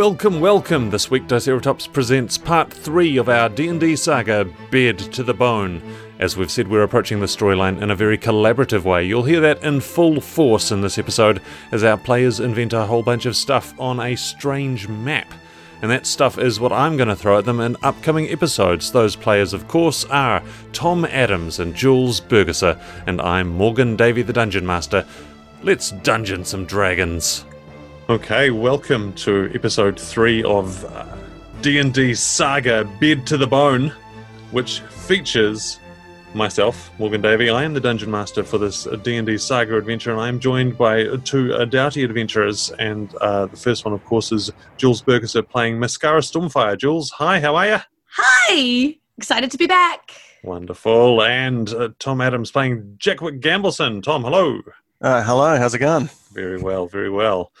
Welcome, welcome! This week Diceratops presents part 3 of our D&D Saga Bed to the Bone. As we've said, we're approaching the storyline in a very collaborative way. You'll hear that in full force in this episode as our players invent a whole bunch of stuff on a strange map. And that stuff is what I'm going to throw at them in upcoming episodes. Those players, of course, are Tom Adams and Jules Berkuser, and I'm Morgan Davey, the Dungeon Master. Let's dungeon some dragons. Okay, welcome to episode 3 of D&D Saga Bed to the Bone, which features myself, Morgan Davey. I am the Dungeon Master for this D&D Saga adventure, and I am joined by two doughty adventurers, and the first one, of course, is Jules Burgesser playing Mascara Stormfire. Jules, hi, how are you? Hi! Excited to be back! Wonderful, and Tom Adams playing Jackwick Gambleson. Tom, hello! Hello, how's it going? Very well, very well.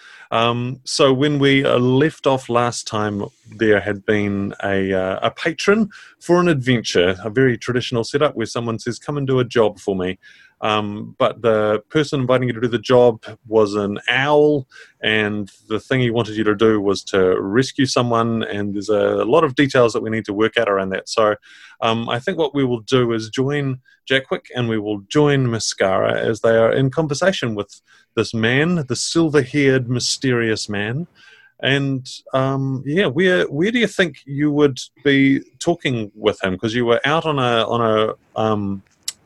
So when we left off last time, there had been a patron for an adventure, a very traditional setup where someone says, come and do a job for me. But the person inviting you to do the job was an owl, and the thing he wanted you to do was to rescue someone, and there's a lot of details that we need to work out around that. So I think what we will do is join Jackwick and we will join Mascara as they are in conversation with this man, the silver-haired, mysterious man. And where do you think you would be talking with him? Because you were out on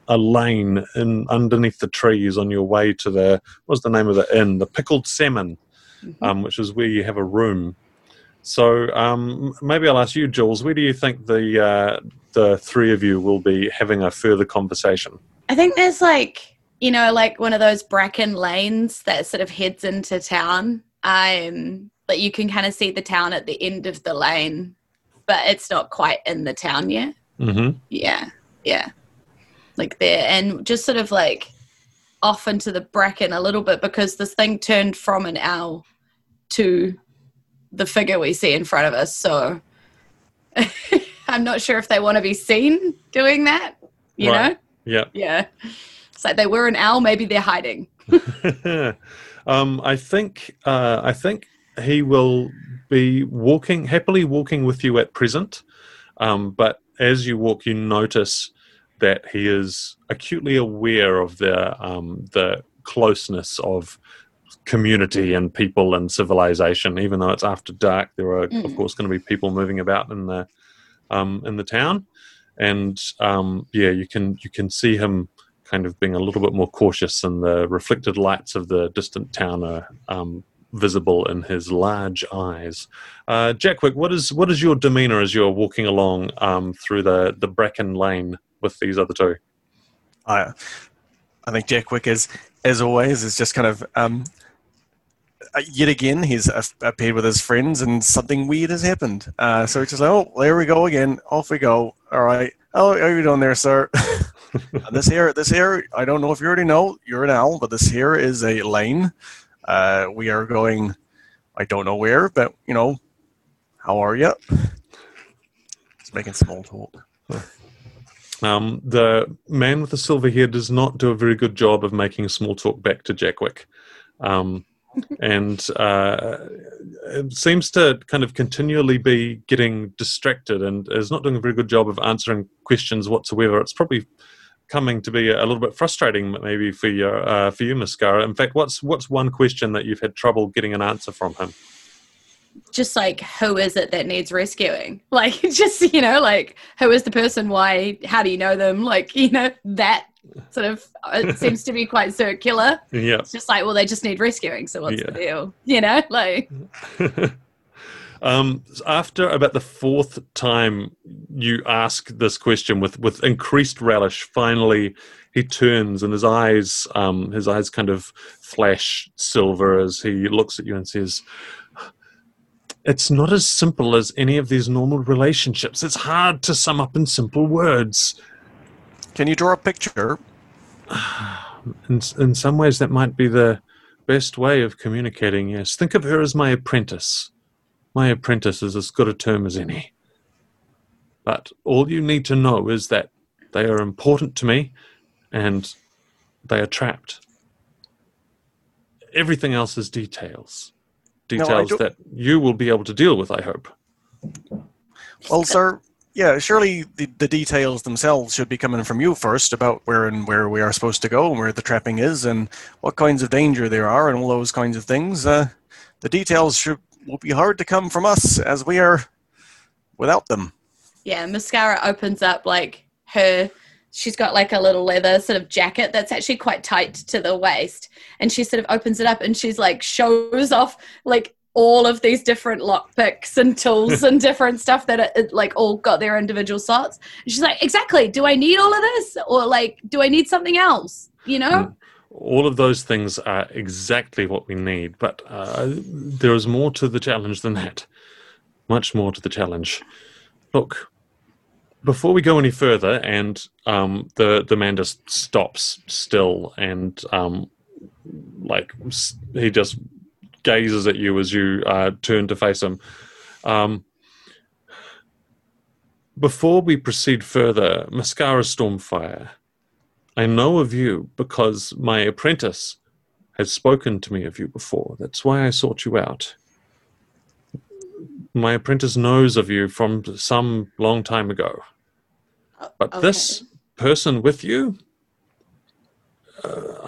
a lane in underneath the trees on your way to the, what's the name of the inn? The Pickled Salmon, which is where you have a room. So maybe I'll ask you, Jules, where do you think the three of you will be having a further conversation? I think there's like one of those bracken lanes that sort of heads into town. But you can kind of see the town at the end of the lane, but it's not quite in the town yet. Mm-hmm. Yeah. Like there, and just sort of like off into the bracken a little bit, because this thing turned from an owl to the figure we see in front of us, so I'm not sure if they want to be seen doing that, you know? Yeah. It's like they were an owl, maybe they're hiding. I think he will be happily walking with you at present, but as you walk, you notice that he is acutely aware of the closeness of community and people and civilization. Even though it's after dark, there are of course going to be people moving about in the town, and you can see him kind of being a little bit more cautious, and the reflected lights of the distant town are visible in his large eyes. Jackwick, what is your demeanour as you're walking along through the bracken lane with these other two? I think Jackwick is, as always, is just kind of yet again he's appeared with his friends and something weird has happened. So it's just like, oh, there we go again. Off we go. All right. Oh, how are you doing there, sir? this here, I don't know if you already know, you're an owl, but this here is a lane. We are going, I don't know where, but how are you? Just making small talk. The man with the silver hair does not do a very good job of making small talk back to Jackwick. And it seems to kind of continually be getting distracted and is not doing a very good job of answering questions whatsoever. It's probably coming to be a little bit frustrating maybe for you, Mascara. In fact, what's one question that you've had trouble getting an answer from him? Just like, who is it that needs rescuing? Like, just, who is the person? Why? How do you know them? Like, that sort of, it seems to be quite circular. Yeah. It's just like, well, they just need rescuing. So what's the deal? After about the fourth time you ask this question with increased relish, finally he turns and his eyes kind of flash silver as he looks at you and says, it's not as simple as any of these normal relationships. It's hard to sum up in simple words. Can you draw a picture? In some ways, that might be the best way of communicating, yes. Think of her as my apprentice. My apprentice is as good a term as any. But all you need to know is that they are important to me and they are trapped. Everything else is details. details that you will be able to deal with, I hope. Well, sir, yeah, surely the details themselves should be coming from you first about where we are supposed to go and where the trapping is and what kinds of danger there are and all those kinds of things. The details will be hard to come from us as we are without them. Yeah, Mascara opens up like her... She's got like a little leather sort of jacket that's actually quite tight to the waist. And she sort of opens it up and she's like shows off like all of these different lockpicks and tools and different stuff that it like all got their individual slots. And she's like, exactly. Do I need all of this? Or like, do I need something else? You know? All of those things are exactly what we need. But there is more to the challenge than that. Much more to the challenge. Look. Before we go any further, and the man just stops still and he just gazes at you as you turn to face him. Before we proceed further, Mascara Stormfire, I know of you because my apprentice has spoken to me of you before. That's why I sought you out. My apprentice knows of you from some long time ago. But this person with you,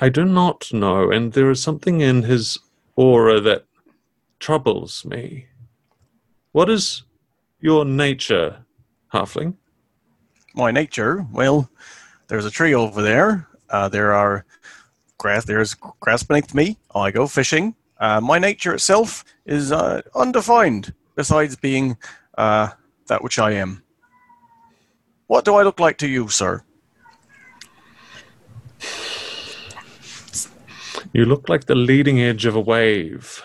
I do not know, and there is something in his aura that troubles me. What is your nature, halfling? My nature? Well, there's a tree over there. There's grass beneath me. I go fishing. My nature itself is undefined, besides being that which I am. What do I look like to you, sir? You look like the leading edge of a wave.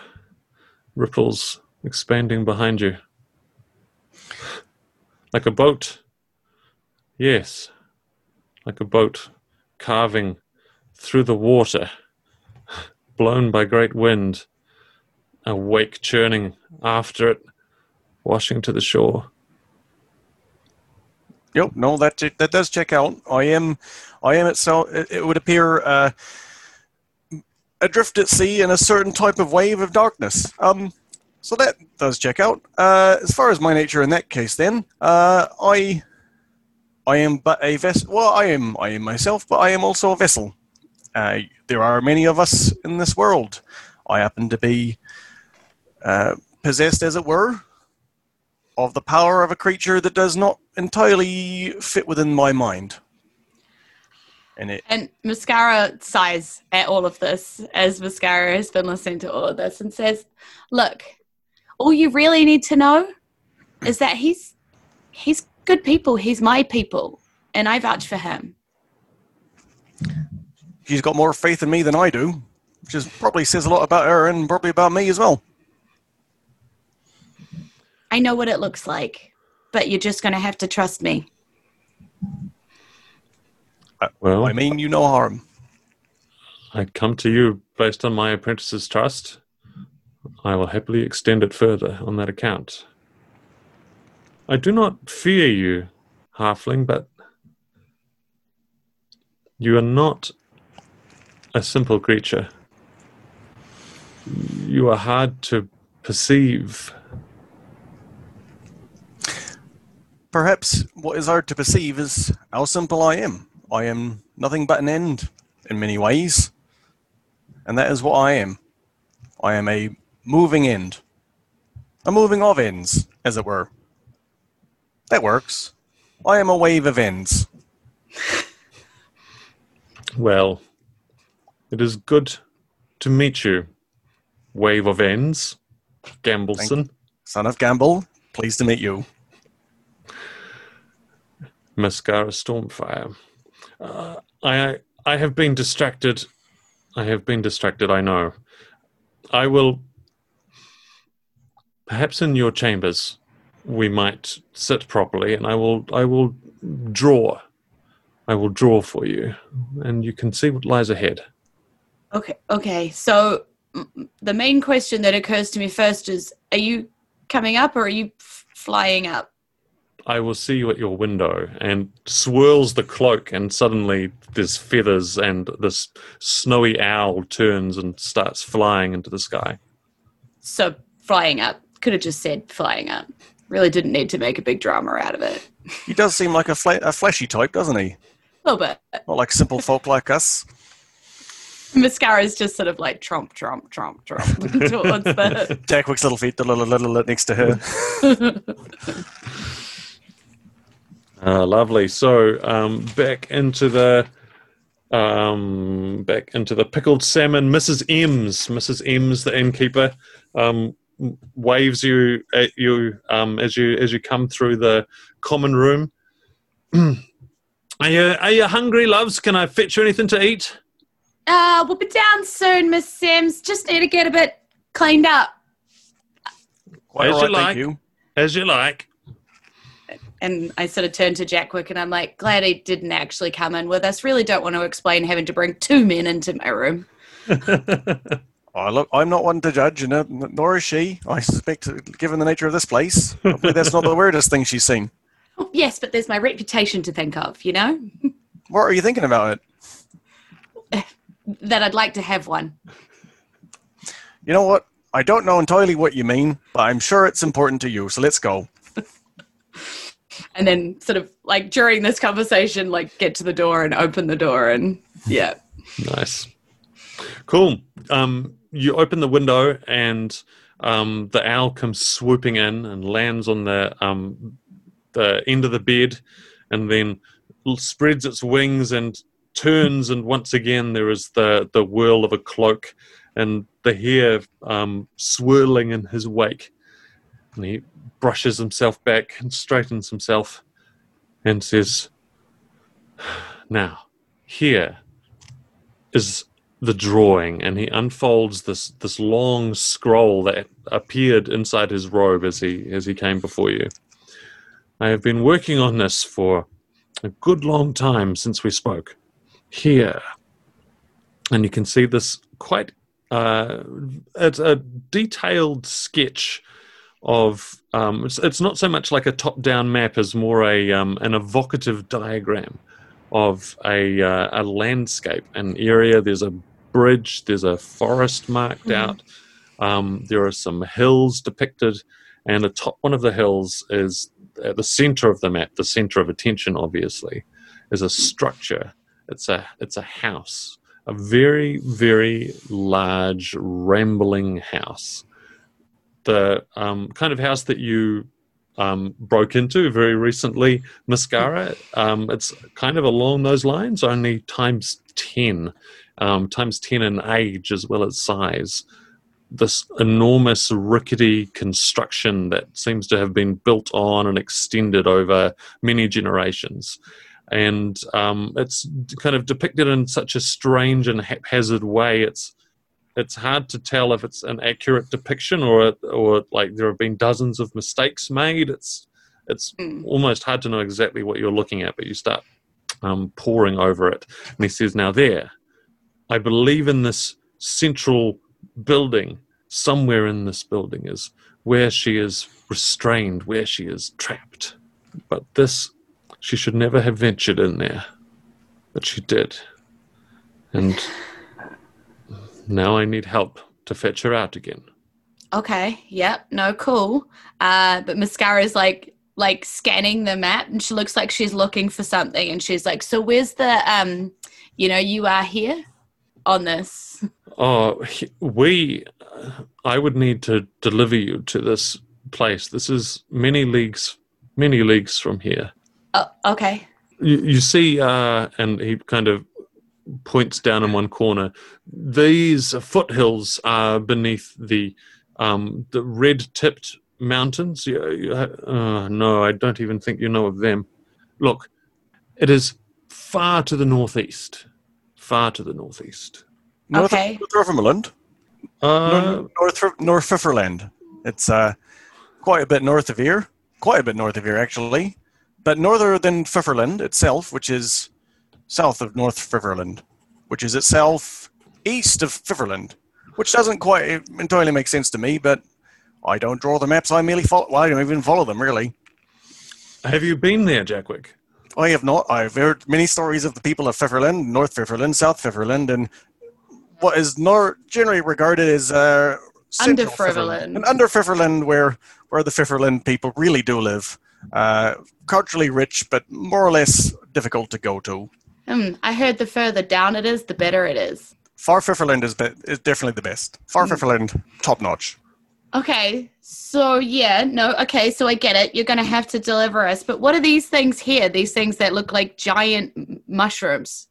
Ripples expanding behind you. Like a boat. Yes. Like a boat carving through the water. Blown by great wind. A wake churning after it. Washing to the shore. Yep, no, that does check out. I am. So it would appear adrift at sea in a certain type of wave of darkness. So that does check out. As far as my nature, in that case, then I am but a vessel. Well, I am myself, but I am also a vessel. There are many of us in this world. I happen to be possessed, as it were, of the power of a creature that does not entirely fit within my mind. And Mascara sighs at all of this, as Mascara has been listening to all of this, and says, look, all you really need to know is that he's good people. He's my people, and I vouch for him. She's got more faith in me than I do, which is probably says a lot about her and probably about me as well. I know what it looks like, but you're just going to have to trust me. Well, I mean you no harm. I come to you based on my apprentice's trust. I will happily extend it further on that account. I do not fear you, halfling, but you are not a simple creature. You are hard to perceive. Perhaps what is hard to perceive is how simple I am. I am nothing but an end in many ways. And that is what I am. I am a moving end. A moving of ends, as it were. That works. I am a wave of ends. Well, it is good to meet you, wave of ends, Gambleson. Son of Gamble, pleased to meet you. Mascara Stormfire. I have been distracted. I know. I will... Perhaps in your chambers we might sit properly and I will draw. I will draw for you and you can see what lies ahead. Okay. So the main question that occurs to me first is, are you coming up or are you flying up? I will see you at your window, and swirls the cloak, and suddenly there's feathers, and this snowy owl turns and starts flying into the sky. So flying up. Could have just said flying up. Really didn't need to make a big drama out of it. He does seem like a flashy type, doesn't he? A little bit. Not like simple folk like us. Mascara's just sort of like tromp towards the... Jackwick's little feet, the next to her. Lovely. So back into the pickled salmon, Mrs. Imms. Mrs. Imms, the innkeeper, waves you at you as you come through the common room. Are you hungry, loves? Can I fetch you anything to eat? We'll be down soon, Miss Sims. Just need to get a bit cleaned up. Quite as right, you like, thank you. As you like. And I sort of turned to Jackwick and I'm like, glad he didn't actually come in with us. Really don't want to explain having to bring two men into my room. Oh, look, I'm not one to judge, nor is she, I suspect, given the nature of this place. Probably that's not the weirdest thing she's seen. Oh, yes, but there's my reputation to think of, you know? What are you thinking about it? That I'd like to have one. You know what? I don't know entirely what you mean, but I'm sure it's important to you, so let's go. And then sort of, like, during this conversation, like, get to the door and open the door and, yeah. Nice. Cool. You open the window and the owl comes swooping in and lands on the end of the bed and then spreads its wings and turns, and once again there is the whirl of a cloak and the hair swirling in his wake. And he brushes himself back and straightens himself and says, "Now, here is the drawing," and he unfolds this long scroll that appeared inside his robe as he came before you. "I have been working on this for a good long time since we spoke. Here," and you can see this quite it's a detailed sketch of it's not so much like a top-down map as more an evocative diagram of a landscape, an area. There's a bridge, there's a forest marked out, there are some hills depicted, and atop one of the hills is, at the center of the map, the center of attention obviously, is a structure. It's a house, a very, very large rambling house, the kind of house that you broke into very recently, Mascara. It's kind of along those lines, only times 10 in age as well as size. This enormous rickety construction that seems to have been built on and extended over many generations. And it's kind of depicted in such a strange and haphazard way. It's hard to tell if it's an accurate depiction or like there have been dozens of mistakes made. It's almost hard to know exactly what you're looking at, but you start poring over it. And he says, "Now there, I believe in this central building, somewhere in this building is where she is restrained, where she is trapped. But this, she should never have ventured in there. But she did. And... now I need help to fetch her out again." Okay, yep, no, cool. But Mascara's like scanning the map and she looks like she's looking for something and she's like, "So where's the, you are here on this?" "Oh, I would need to deliver you to this place. This is many leagues from here." "Oh, okay." You see, and he kind of points down in one corner. "These foothills are beneath the red-tipped mountains. No, I don't even think you know of them. Look, it is far to the northeast. Far to the northeast." "Okay. North Fifferland. North Fifferland. It's quite a bit north of here. Quite a bit north of here, actually. But norther than Fifferland itself, which is south of North Fifferland, which is itself east of Fifferland," which doesn't quite entirely make sense to me, but I don't draw the maps. I merely follow. Well, I don't even follow them, really. Have you been there, Jackwick? I have not. I've heard many stories of the people of Fifferland, North Fifferland, South Fifferland, and what is generally regarded as Under Fifferland. And Under Fifferland, where the Fifferland people really do live. Culturally rich, but more or less difficult to go to. I heard the further down it is, the better it is. Far Fifferland is definitely the best. Far Fifferland, top notch. Okay, so so I get it. You're going to have to deliver us. But what are these things here? These things that look like giant mushrooms?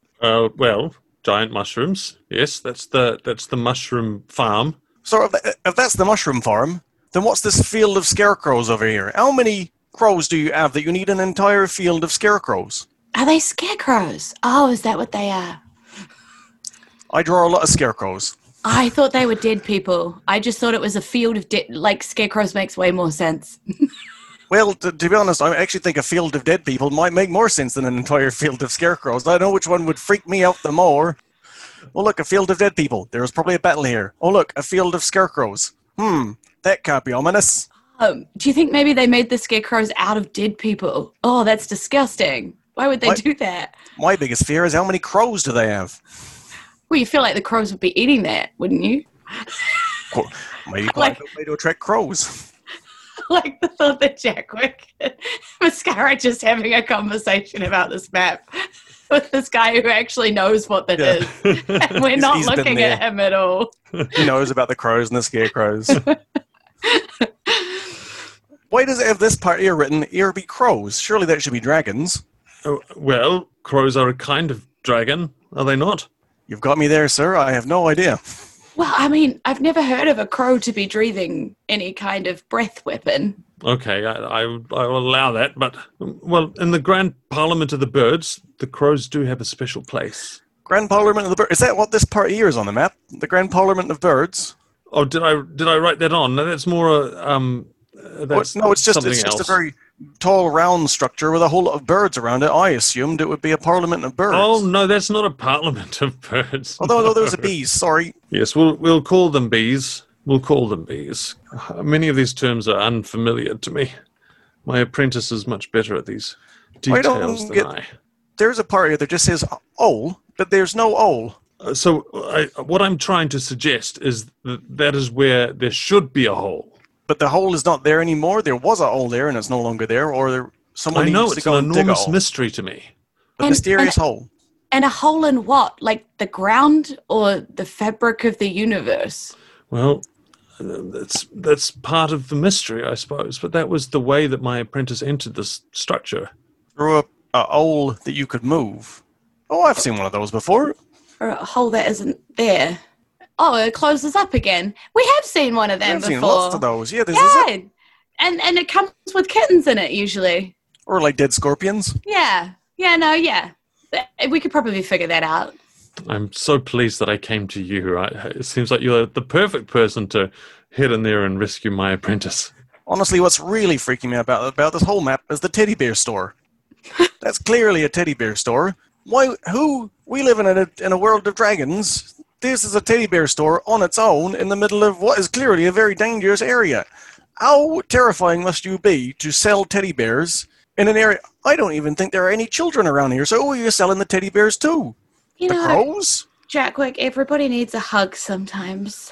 Giant mushrooms. Yes, that's the mushroom farm. So if that's the mushroom farm, then what's this field of scarecrows over here? How many crows do you have that you need an entire field of scarecrows? Are they scarecrows? Oh, is that what they are? I draw a lot of scarecrows. I thought they were dead people. I just thought it was a field of dead... Like, scarecrows makes way more sense. Well, to be honest, I actually think a field of dead people might make more sense than an entire field of scarecrows. I don't know which one would freak me out the more. Oh, look, a field of dead people. There was probably a battle here. Oh, look, a field of scarecrows. That can't be ominous. Do you think maybe they made the scarecrows out of dead people? Oh, that's disgusting. Why would they do that? My biggest fear is how many crows do they have? Well, you feel like the crows would be eating that, wouldn't you? Well, maybe quite a way to attract crows. Like the thought that Jackwick and Mascara just having a conversation about this map with this guy who actually knows what that is. And we're not looking at him at all. He knows about the crows and the scarecrows. Why does it have this part here written, "Here be crows"? Surely that should be dragons. Oh, well, crows are a kind of dragon, are they not? You've got me there, sir. I have no idea. Well, I mean, I've never heard of a crow to be breathing any kind of breath weapon. Okay, I will allow that. But, well, in the Grand Parliament of the Birds, the crows do have a special place. Grand Parliament of the Birds. Is that what this part here is on the map? The Grand Parliament of Birds? Oh, did I write that on? No, that's more a... It's just a very tall, round structure with a whole lot of birds around it. I assumed it would be a parliament of birds. Oh, no, that's not a parliament of birds. Although those are bees, sorry. Yes, we'll call them bees. We'll call them bees. Many of these terms are unfamiliar to me. My apprentice is much better at these details than I. There's a part here that just says "ole," but there's no "ole." What I'm trying to suggest is that is where there should be a hole. But the hole is not there anymore. There was a hole there, and it's no longer there. It's an enormous mystery to me. A mysterious hole. And a hole in what? Like the ground or the fabric of the universe? Well, that's part of the mystery, I suppose. But that was the way that my apprentice entered this structure. Through a hole that you could move. Oh, I've seen one of those before. Or a hole that isn't there. Oh, it closes up again. We have seen one of them before. We've seen lots of those. Yeah, this is it. And it comes with kittens in it, usually. Or like dead scorpions. Yeah. Yeah, no, yeah. We could probably figure that out. I'm so pleased that I came to you. It seems like you're the perfect person to head in there and rescue my apprentice. Honestly, what's really freaking me out about this whole map is the teddy bear store. That's clearly a teddy bear store. We live in a world of dragons. This is a teddy bear store on its own in the middle of what is clearly a very dangerous area. How terrifying must you be to sell teddy bears in an area? I don't even think there are any children around here. So you're selling the teddy bears too? Crows? Jackwick, everybody needs a hug sometimes.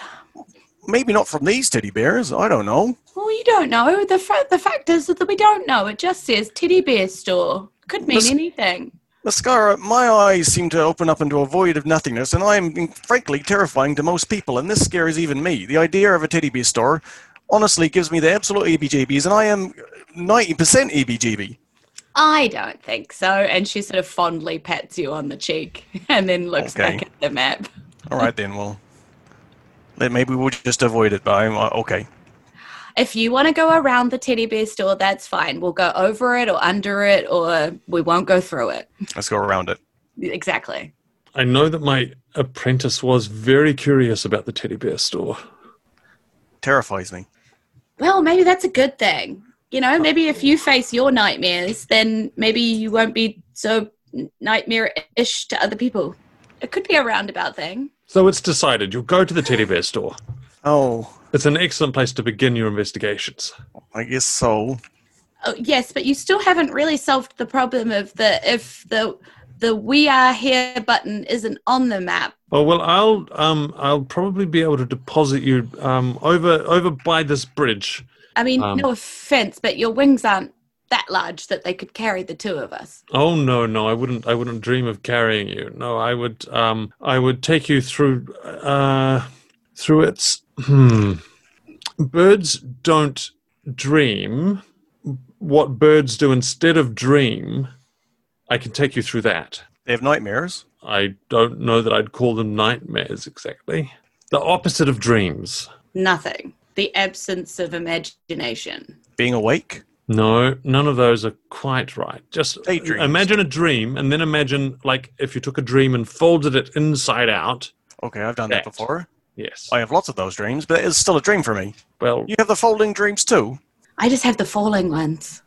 Maybe not from these teddy bears. I don't know. Well, you don't know. The fact is that we don't know. It just says teddy bear store. Could mean anything. Mascara, my eyes seem to open up into a void of nothingness, and I am frankly terrifying to most people, and this scares even me. The idea of a teddy bear store honestly gives me the absolute EBGBs, and I am 90% EBGB. I don't think so, and she sort of fondly pats you on the cheek and then looks back at the map. All right, then, well, maybe we'll just avoid it, but I'm okay. If you want to go around the teddy bear store, that's fine. We'll go over it or under it, or we won't go through it. Let's go around it. Exactly. I know that my apprentice was very curious about the teddy bear store. Terrifies me. Well, maybe that's a good thing. You know, maybe if you face your nightmares, then maybe you won't be so nightmare-ish to other people. It could be a roundabout thing. So it's decided. You'll go to the teddy bear store. Oh, it's an excellent place to begin your investigations. I guess so. Oh, yes, but you still haven't really solved the problem of the if the the "We Are Here" button isn't on the map. Oh well, I'll probably be able to deposit you over by this bridge. I mean, no offense, but your wings aren't that large that they could carry the two of us. Oh no, I wouldn't dream of carrying you. No, I would take you through its. Birds don't dream. What birds do instead of dream, I can take you through that. They have nightmares. I don't know that I'd call them nightmares exactly. The opposite of dreams. Nothing. The absence of imagination. Being awake? No, none of those are quite right. Just imagine a dream and then imagine like if you took a dream and folded it inside out. Okay, I've done that before. Yes. I have lots of those dreams, but it is still a dream for me. Well, you have the folding dreams too. I just have the falling ones.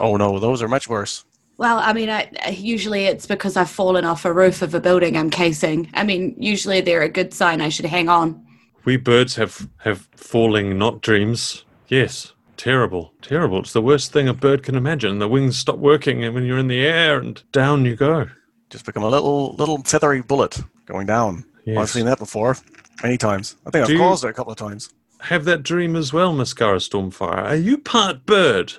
Oh no, those are much worse. Well, I mean, usually it's because I've fallen off a roof of a building I'm casing. I mean, usually they're a good sign I should hang on. We birds have falling, not dreams. Yes, terrible. It's the worst thing a bird can imagine. The wings stop working and when you're in the air and down you go. Just become a little feathery bullet going down. Yes. I've seen that before many times. I think I've caused it a couple of times. Have that dream as well, Mascara Stormfire. Are you part bird?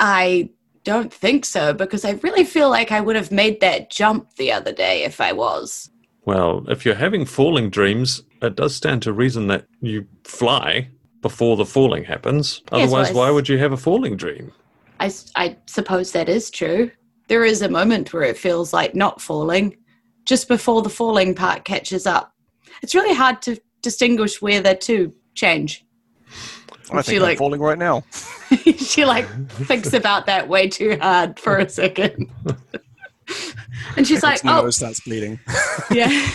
I don't think so, because I really feel like I would have made that jump the other day if I was. Well, if you're having falling dreams, it does stand to reason that you fly before the falling happens. Yes, otherwise, why would you have a falling dream? I suppose that is true. There is a moment where it feels like not falling, just before the falling part catches up. It's really hard to distinguish where the two change. I think I'm falling right now. She thinks about that way too hard for a second. And she's like, "Oh, that's bleeding." Yeah.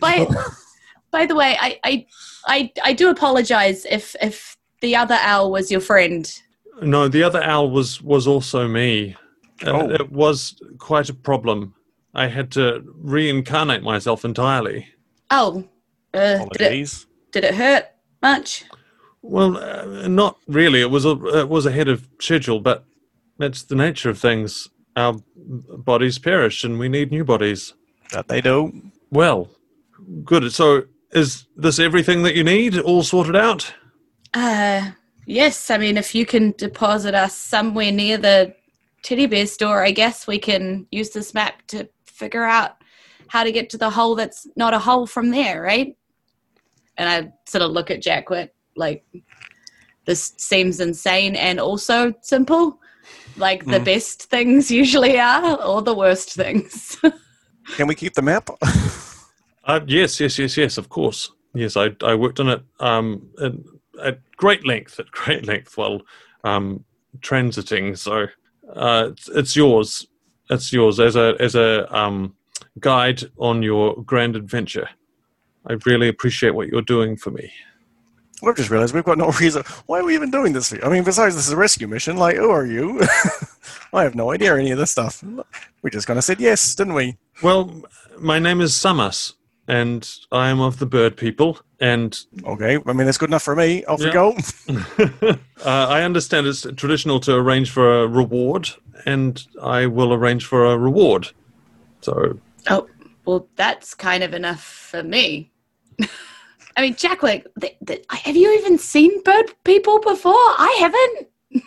By the way, I do apologize if the other owl was your friend. No, the other owl was also me. Oh. It was quite a problem. I had to reincarnate myself entirely. Oh, did it hurt much? Well, not really. It was ahead of schedule, but that's the nature of things. Our bodies perish, and we need new bodies. That they do. Well, good. So, is this everything that you need? All sorted out? Yes. I mean, if you can deposit us somewhere near the teddy bear store, I guess we can use this map to figure out how to get to the hole that's not a hole from there, right? And I sort of look at Jackwick. Like, this seems insane and also simple. Like, the best things usually are, or the worst things. Can we keep the map? Yes, of course. Yes, I worked on it at great length, while transiting. So it's yours as a guide on your grand adventure. I really appreciate what you're doing for me. I've just realized we've got no reason. Why are we even doing this? I mean, besides this is a rescue mission, like, who are you? I have no idea any of this stuff. We just kind of said yes, didn't we? Well, my name is Samas, and I am of the bird people, and... Okay, I mean, that's good enough for me. Off we go. I understand it's traditional to arrange for a reward, and I will arrange for a reward. So... Oh, well, that's kind of enough for me. I mean, Jackwick, have you even seen bird people before? I haven't.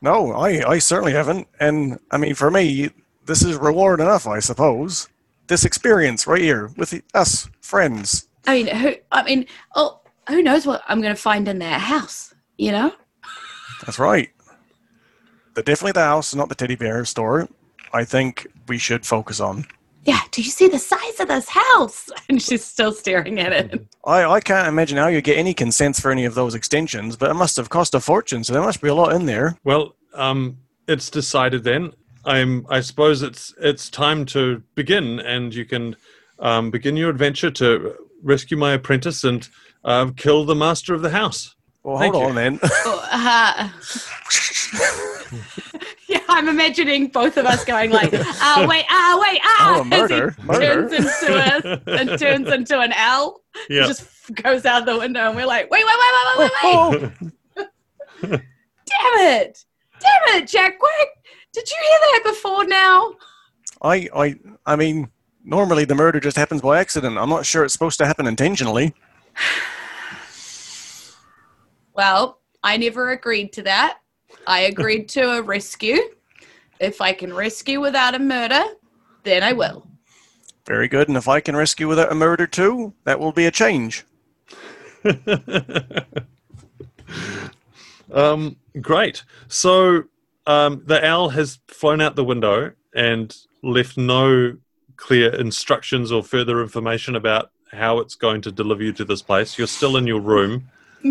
No, I certainly haven't. And, I mean, for me, this is reward enough, I suppose. This experience right here with us friends. I mean, who knows what I'm going to find in that house, you know? That's right. Definitely the house, not the teddy bear store, I think we should focus on. Yeah, do you see the size of this house? And she's still staring at it. I can't imagine how you get any consents for any of those extensions, but it must have cost a fortune, so there must be a lot in there. Well, it's decided then. I suppose it's time to begin, and you can begin your adventure to rescue my apprentice and kill the master of the house. Well, hold on then. Yeah, I'm imagining both of us going like, ah, wait, murder. Turns into an owl. Yeah. It just goes out the window and we're like, wait. Damn it, Jackwick. Did you hear that before now? I mean, normally the murder just happens by accident. I'm not sure it's supposed to happen intentionally. Well, I never agreed to that. I agreed to a rescue. If I can rescue without a murder, then I will. Very good. And if I can rescue without a murder too, that will be a change. Great. So the owl has flown out the window and left no clear instructions or further information about how it's going to deliver you to this place. You're still in your room.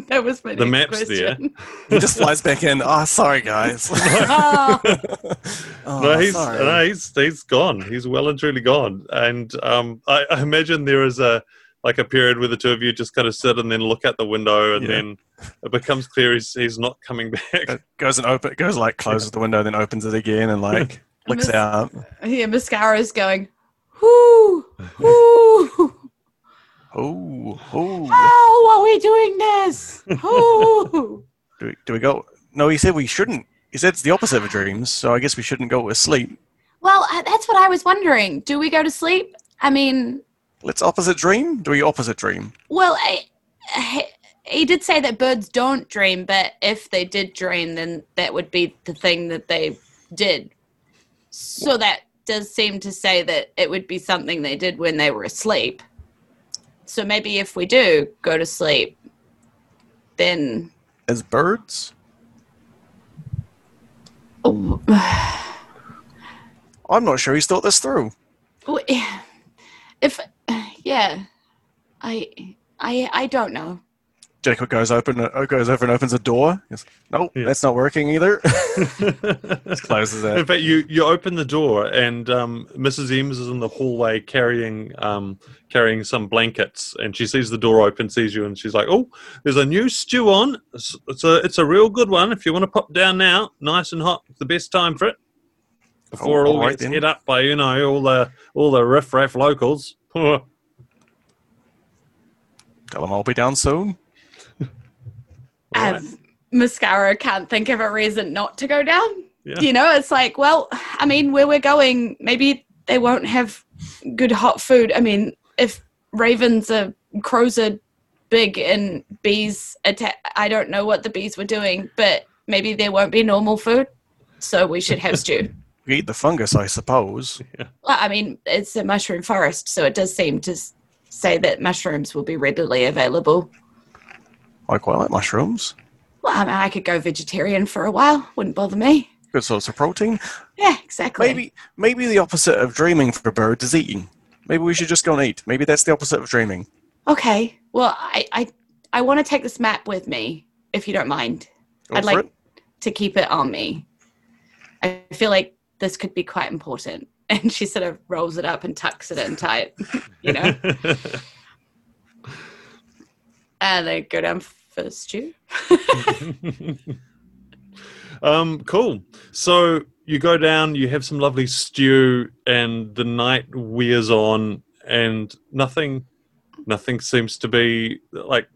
That was my the next map's question. There. He just flies back in. Oh, sorry, guys. No, he's gone. He's well and truly gone. And I imagine there is a period where the two of you just kind of sit and then look out the window, and then it becomes clear he's not coming back. Closes the window, then opens it again, and looks out. Yeah, Mascara's going, whoo, whoo. Oh, oh. How are we doing this? Oh. do we go? No, he said we shouldn't. He said it's the opposite of dreams, so I guess we shouldn't go to sleep. Well, that's what I was wondering. Do we go to sleep? I mean... Let's opposite dream? Do we opposite dream? Well, he did say that birds don't dream, but if they did dream, then that would be the thing that they did. So that does seem to say that it would be something they did when they were asleep. So maybe if we do go to sleep, then... As birds? Oh. I'm not sure he's thought this through. I don't know. Jacob goes over and opens a door. Goes, nope, that's not working either. Just closes it. In fact, you open the door and Mrs. Imms is in the hallway carrying some blankets, and she sees the door open, sees you, and she's like, "Oh, there's a new stew on. It's a real good one. If you want to pop down now, nice and hot, the best time for it before it all gets hit up by all the riffraff locals." Tell them I'll be down soon. Right. Mascara can't think of a reason not to go down. Yeah. You know, it's like, well, I mean, where we're going, maybe they won't have good hot food. I mean, if crows are big and bees attack, I don't know what the bees were doing, but maybe there won't be normal food, so we should have stew. We eat the fungus, I suppose. Yeah. Well, I mean, it's a mushroom forest, so it does seem to say that mushrooms will be readily available. I quite like mushrooms. Well, I mean, I could go vegetarian for a while. Wouldn't bother me. Good source of protein. Yeah, exactly. Maybe the opposite of dreaming for birds is eating. Maybe we should just go and eat. Maybe that's the opposite of dreaming. Okay. Well, I want to take this map with me, if you don't mind. I'd like to keep it on me. I feel like this could be quite important. And she sort of rolls it up and tucks it in tight, you know. And they go down for stew. Cool. So you go down, you have some lovely stew, and the night wears on, and nothing seems to be like.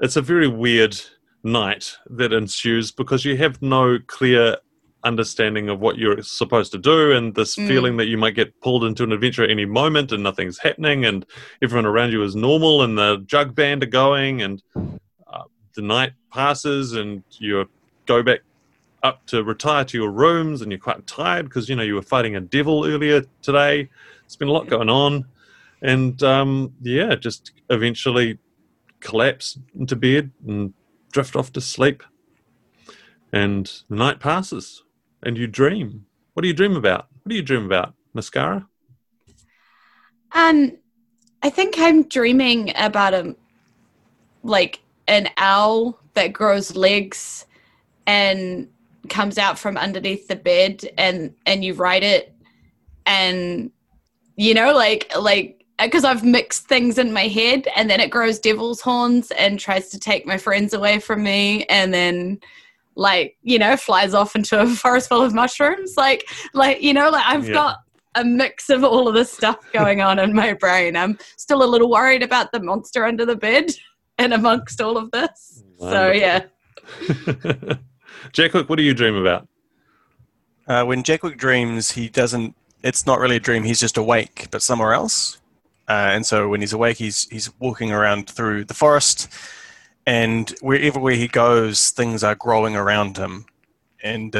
It's a very weird night that ensues because you have no clear understanding of what you're supposed to do, and this feeling that you might get pulled into an adventure at any moment, and nothing's happening, and everyone around you is normal, and the jug band are going, and the night passes, and you go back up to retire to your rooms, and you're quite tired because, you know, you were fighting a devil earlier today. There's been a lot going on, and just eventually collapse into bed and drift off to sleep, and the night passes. And you dream. What do you dream about? What do you dream about, Mascara? I think I'm dreaming about an owl that grows legs and comes out from underneath the bed, and you ride it, and you know, because I've mixed things in my head, and then it grows devil's horns and tries to take my friends away from me, and then, like, you know, flies off into a forest full of mushrooms. I've got a mix of all of this stuff going on in my brain. I'm still a little worried about the monster under the bed and amongst all of this. Wow. So, yeah. Jackwick, what do you dream about? When Jackwick dreams, he doesn't it's not really a dream. He's just awake, but somewhere else. And so when he's awake, he's walking around through the forest, and wherever he goes, things are growing around him, and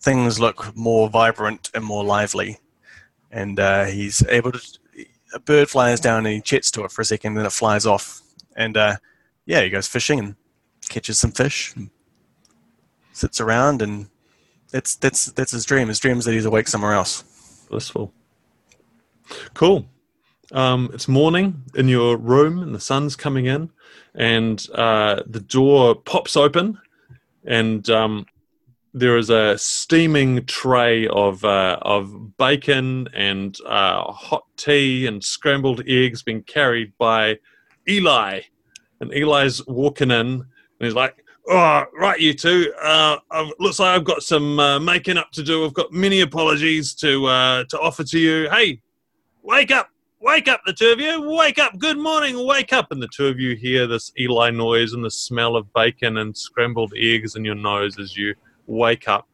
things look more vibrant and more lively. And he's able to. A bird flies down and he chats to it for a second, then it flies off. And yeah, he goes fishing and catches some fish, and sits around, and that's his dream. His dream is that he's awake somewhere else. Blissful. Cool. It's morning in your room and the sun's coming in, and the door pops open, and there is a steaming tray of bacon and hot tea and scrambled eggs being carried by Eli. And Eli's walking in and he's like, "Oh, right, you two. Looks like I've got some making up to do. I've got many apologies to offer to you. Hey, wake up. Wake up, the two of you. Wake up. Good morning. Wake up." And the two of you hear this Eli noise and the smell of bacon and scrambled eggs in your nose as you wake up.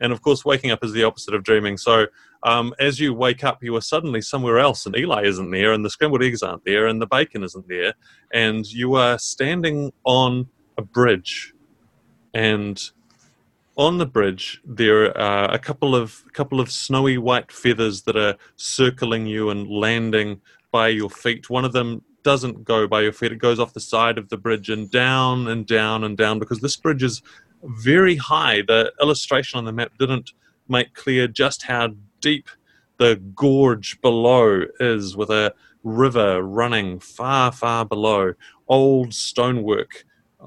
And of course, waking up is the opposite of dreaming. So as you wake up, you are suddenly somewhere else, and Eli isn't there, and the scrambled eggs aren't there, and the bacon isn't there. And you are standing on a bridge. And on the bridge, there are a couple of snowy white feathers that are circling you and landing by your feet. One of them doesn't go by your feet. It goes off the side of the bridge and down and down and down, because this bridge is very high. The illustration on the map didn't make clear just how deep the gorge below is, with a river running far, far below. Old stonework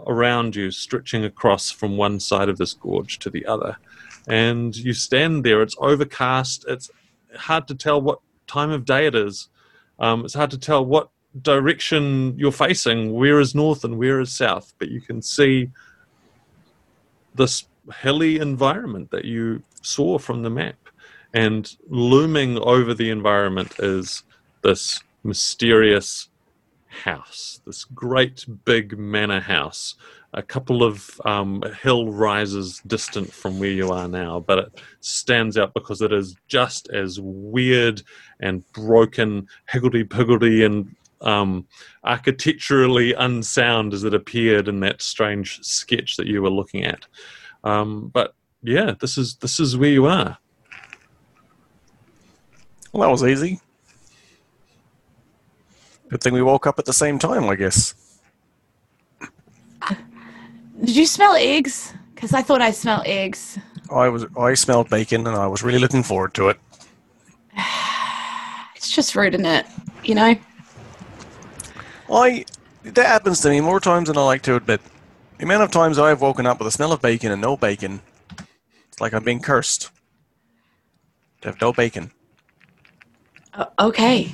around you, stretching across from one side of this gorge to the other. And you stand there. It's overcast. It's hard to tell what time of day it is. It's hard to tell what direction you're facing, where is north and where is south. But you can see this hilly environment that you saw from the map. And looming over the environment is this mysterious house, this great big manor house, a couple of hill rises distant from where you are now, but it stands out because it is just as weird and broken, higgledy-piggledy, and architecturally unsound as it appeared in that strange sketch that you were looking at. But yeah, this is where you are. Well, that was easy. Good thing we woke up at the same time, I guess. Did you smell eggs? Because I thought I smelled eggs. I smelled bacon, and I was really looking forward to it. It's just rude, isn't it? You know. That happens to me more times than I like to admit. The amount of times I've woken up with the smell of bacon and no bacon, it's like I'm being cursed to have no bacon. Okay.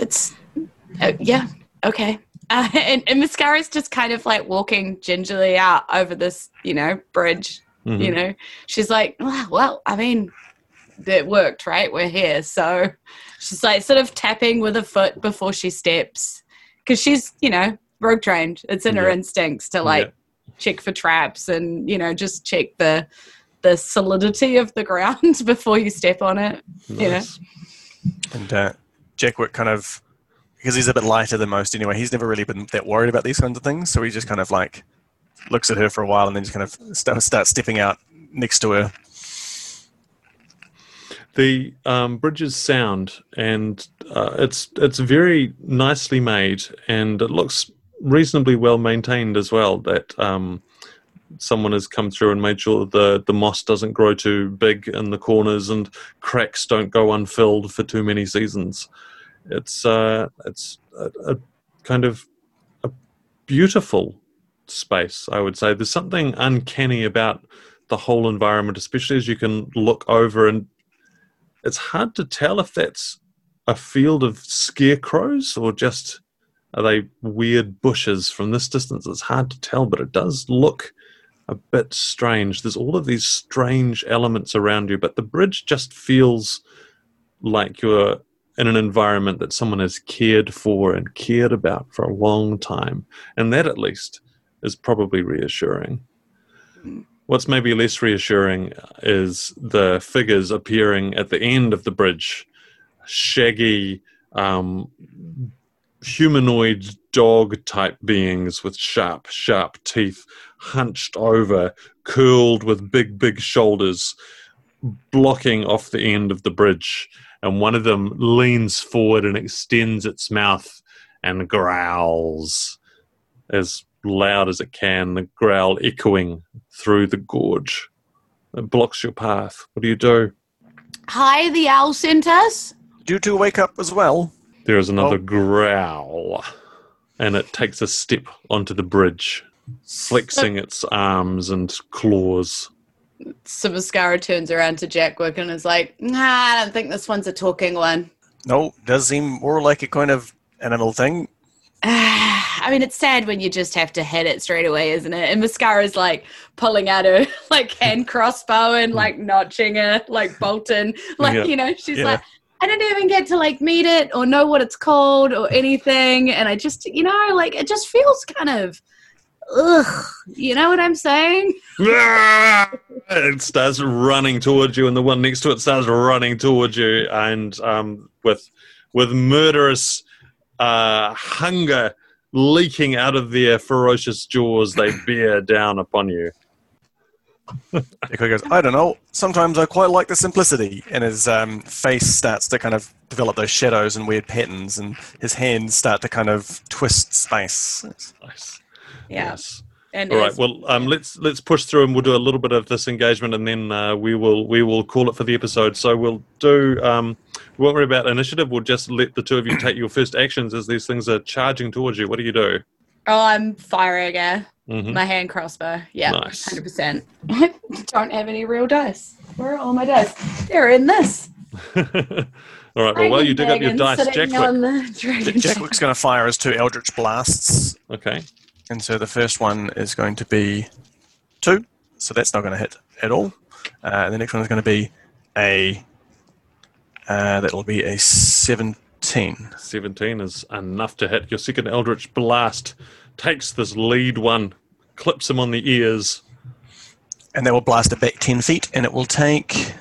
It's... yeah, okay. And Mascara's just kind of like walking gingerly out over this, you know, bridge. Mm-hmm. You know, she's like, well, I mean... it worked, right? We're here. So she's like sort of tapping with a foot before she steps, because she's, you know, rogue trained. It's in her instincts to like check for traps and, you know, just check the solidity of the ground before you step on it. Nice. You know. And Jackwick kind of, because he's a bit lighter than most anyway, he's never really been that worried about these kinds of things. So he just kind of like looks at her for a while and then just kind of starts stepping out next to her. The bridge's sound, and it's very nicely made, and it looks reasonably well maintained as well, that someone has come through and made sure the moss doesn't grow too big in the corners and cracks don't go unfilled for too many seasons. It's a kind of a beautiful space, I would say. There's something uncanny about the whole environment, especially as you can look over, and it's hard to tell if that's a field of scarecrows or just are they weird bushes from this distance. It's hard to tell, but it does look a bit strange. There's all of these strange elements around you, but the bridge just feels like you're in an environment that someone has cared for and cared about for a long time. And that, at least, is probably reassuring. What's maybe less reassuring is the figures appearing at the end of the bridge. Shaggy, humanoid dog-type beings with sharp, sharp teeth, hunched over, curled with big, big shoulders, blocking off the end of the bridge. And one of them leans forward and extends its mouth and growls as loud as it can, the growl echoing through the gorge. It blocks your path. What do you do? Hi, the owl sent us. You two wake up as well. There is another growl, and it takes a step onto the bridge, flexing its arms and claws. So Mascara turns around to Jackwick and is like, nah, I don't think this one's a talking one. No, does seem more like a kind of animal thing. I mean, it's sad when you just have to hit it straight away, isn't it? And Mascara's like pulling out her like hand crossbow and like notching her like bolt in. Like, yeah. You know, she's like, I didn't even get to like meet it or know what it's called or anything. And I just, you know, like it just feels kind of, ugh, you know what I'm saying? It starts running towards you and the one next to it starts running towards you. And with murderous hunger leaking out of their ferocious jaws, they bear down upon you. Jackwick goes, I don't know, sometimes I quite like the simplicity, and his face starts to kind of develop those shadows and weird patterns, and his hands start to kind of twist space. Nice. Yeah. Yes. And all right, well, let's push through and we'll do a little bit of this engagement, and then we will call it for the episode. So we'll do we won't worry about initiative. We'll just let the two of you take your first actions as these things are charging towards you. What do you do? Oh, I'm firing at my hand crossbow. Yeah, nice. 100%. I don't have any real dice. Where are all my dice? They're in this. All right, well, while you dig up your dice, Jackwick's going to fire his two Eldritch Blasts. Okay. And so the first one is going to be 2, so that's not going to hit at all. The next one is going to be that'll be a 17. 17 is enough to hit. Your second Eldritch Blast takes this lead one, clips him on the ears. And they will blast it back 10 feet, and it will take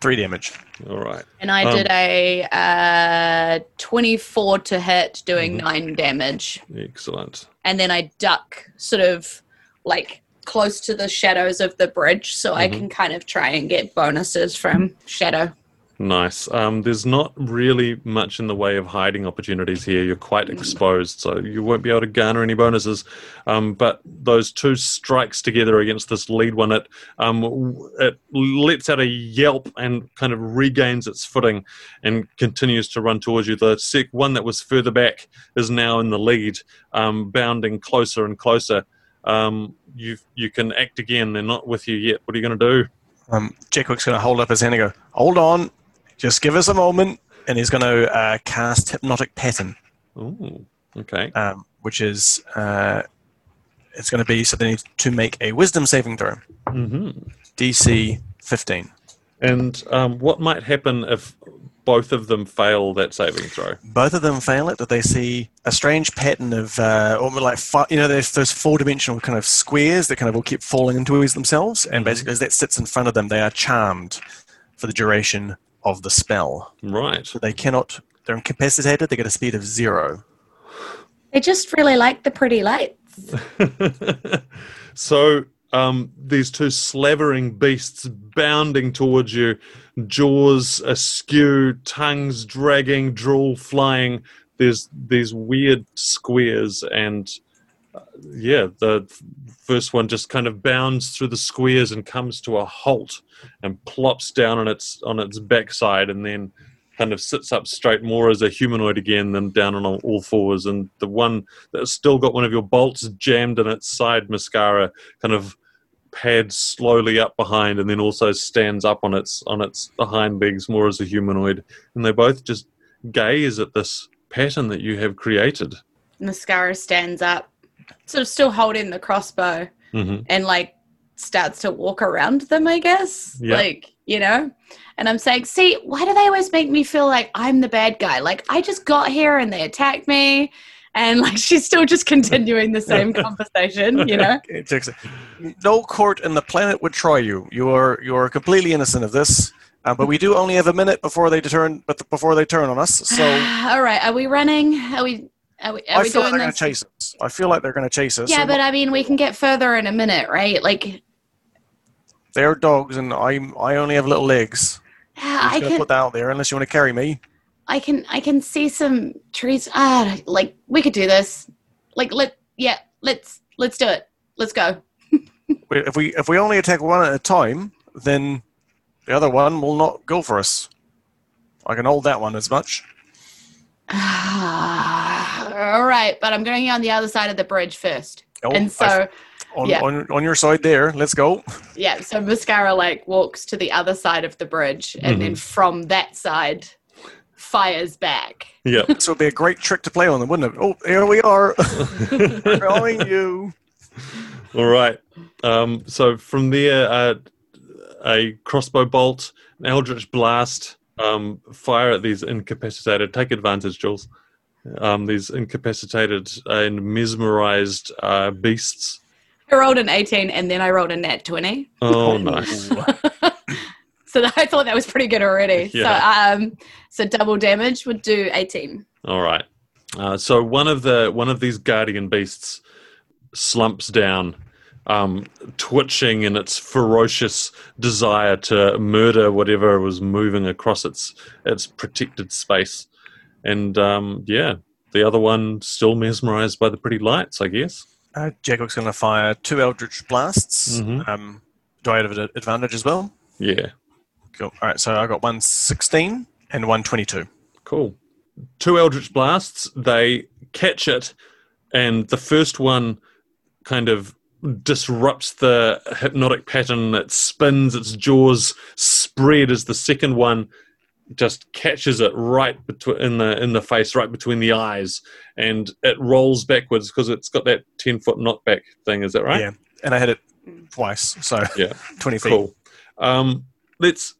3 damage. All right. And I did a 24 to hit, doing 9 damage. Excellent. And then I duck sort of like close to the shadows of the bridge so I can kind of try and get bonuses from shadow. Nice. There's not really much in the way of hiding opportunities here. You're quite exposed, so you won't be able to garner any bonuses. But those two strikes together against this lead one, it lets out a yelp and kind of regains its footing and continues to run towards you. The one that was further back is now in the lead, bounding closer and closer. You can act again. They're not with you yet. What are you going to do? Jackwick's going to hold up his hand and go, hold on. Just give us a moment, and he's going to cast Hypnotic Pattern. Ooh, okay. Which is, it's going to be, so they need to make a Wisdom saving throw. DC 15. And what might happen if both of them fail that saving throw? Both of them fail it. That they see a strange pattern of, almost like, there's those 4-dimensional kind of squares that kind of will keep falling into themselves, and basically as that sits in front of them, they are charmed for the duration of the spell. Right. So they're incapacitated, they get a speed of 0. They just really like the pretty lights. So these two slavering beasts bounding towards you, jaws askew, tongues dragging, drool flying. There's these weird squares, and the first one just kind of bounds through the squares and comes to a halt and plops down on its backside, and then kind of sits up straight more as a humanoid again than down on all fours. And the one that's still got one of your bolts jammed in its side, Mascara, kind of pads slowly up behind and then also stands up on its hind legs more as a humanoid. And they both just gaze at this pattern that you have created. Mascara stands up, sort of still holding the crossbow, and like starts to walk around them, I guess. Yep. Like, you know? And I'm saying, see, why do they always make me feel like I'm the bad guy? Like, I just got here and they attacked me. and like she's still just continuing the same conversation, you know. No court in the planet would try you. You are completely innocent of this. But we do only have a minute before they turn on us. So all right, are we running? Are we feel like they're going to chase us. I feel like they're going to chase us. Yeah, but I mean, we can get further in a minute, right? Like, they're dogs, and I only have little legs. I'm going to put that out there, unless you want to carry me. I can see some trees. Like we could do this. Like let's do it. Let's go. If we only attack one at a time, then the other one will not go for us. I can hold that one as much. All right, but I'm going on the other side of the bridge first. Oh, and so on your side there, let's go. Yeah, so Mascara like walks to the other side of the bridge and then from that side fires back. Yeah. So it'd be a great trick to play on them, wouldn't it? Oh, here we are. Throwing you. All right. So from there, a crossbow bolt, an eldritch blast, fire at these incapacitated. Take advantage, Jules. These incapacitated and mesmerized beasts. I rolled an 18 and then I rolled a nat 20. Oh, nice. So I thought that was pretty good already. Yeah. So double damage would do 18. All right. So one of these guardian beasts slumps down, twitching in its ferocious desire to murder whatever was moving across its protected space. And, the other one still mesmerized by the pretty lights, I guess. Jackwick's going to fire two Eldritch Blasts. Mm-hmm. Do I have an advantage as well? Yeah. Cool. All right, so I got 116 and 122. Cool. Two Eldritch Blasts, they catch it, and the first one kind of disrupts the hypnotic pattern. It spins, its jaws spread as the second one just catches it right in the face, right between the eyes, and it rolls backwards because it's got that 10-foot knockback thing. Is that right? Yeah, and I hit it twice, so yeah, 20 feet. Cool. Let's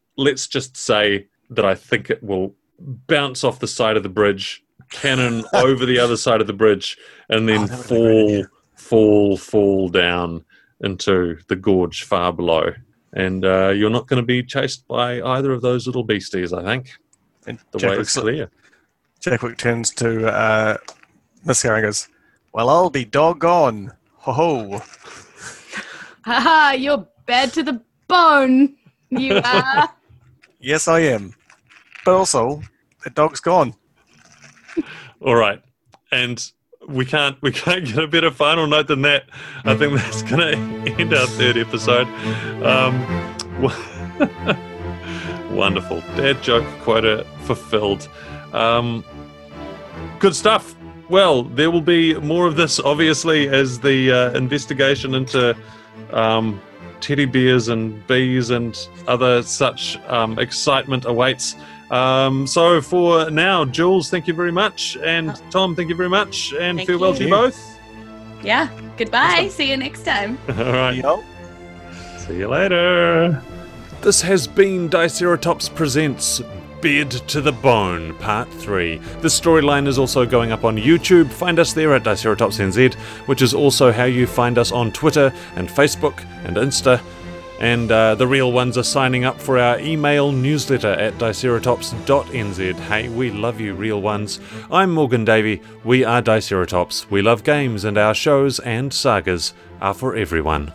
just say that I think it will bounce off the side of the bridge, cannon over the other side of the bridge, and then fall down into the gorge far below. And you're not going to be chased by either of those little beasties, I think. And the Jackwick way is clear. Jackwick turns to Mascara and goes, "Well, I'll be doggone. Ho ho. Haha, you're bad to the bone. You are." Yes, I am. But also, the dog's gone. All right. And we can't get a better final note than that. I think that's gonna end our third episode. Wonderful dad joke quota fulfilled. Good stuff. Well, there will be more of this obviously as the investigation into teddy bears and bees and other such excitement awaits. So for now, Jules, thank you very much, and Tom, thank you very much, and farewell to you both. Yeah, goodbye. See you next time. All right. Yo. See you later. This has been Diceratops Presents Bed to the Bone, Part 3. The storyline is also going up on YouTube. Find us there at DiceratopsNZ, which is also how you find us on Twitter and Facebook and Insta. And the real ones are signing up for our email newsletter at diceratops.nz. Hey, we love you, real ones. I'm Morgan Davey. We are Diceratops. We love games, and our shows and sagas are for everyone.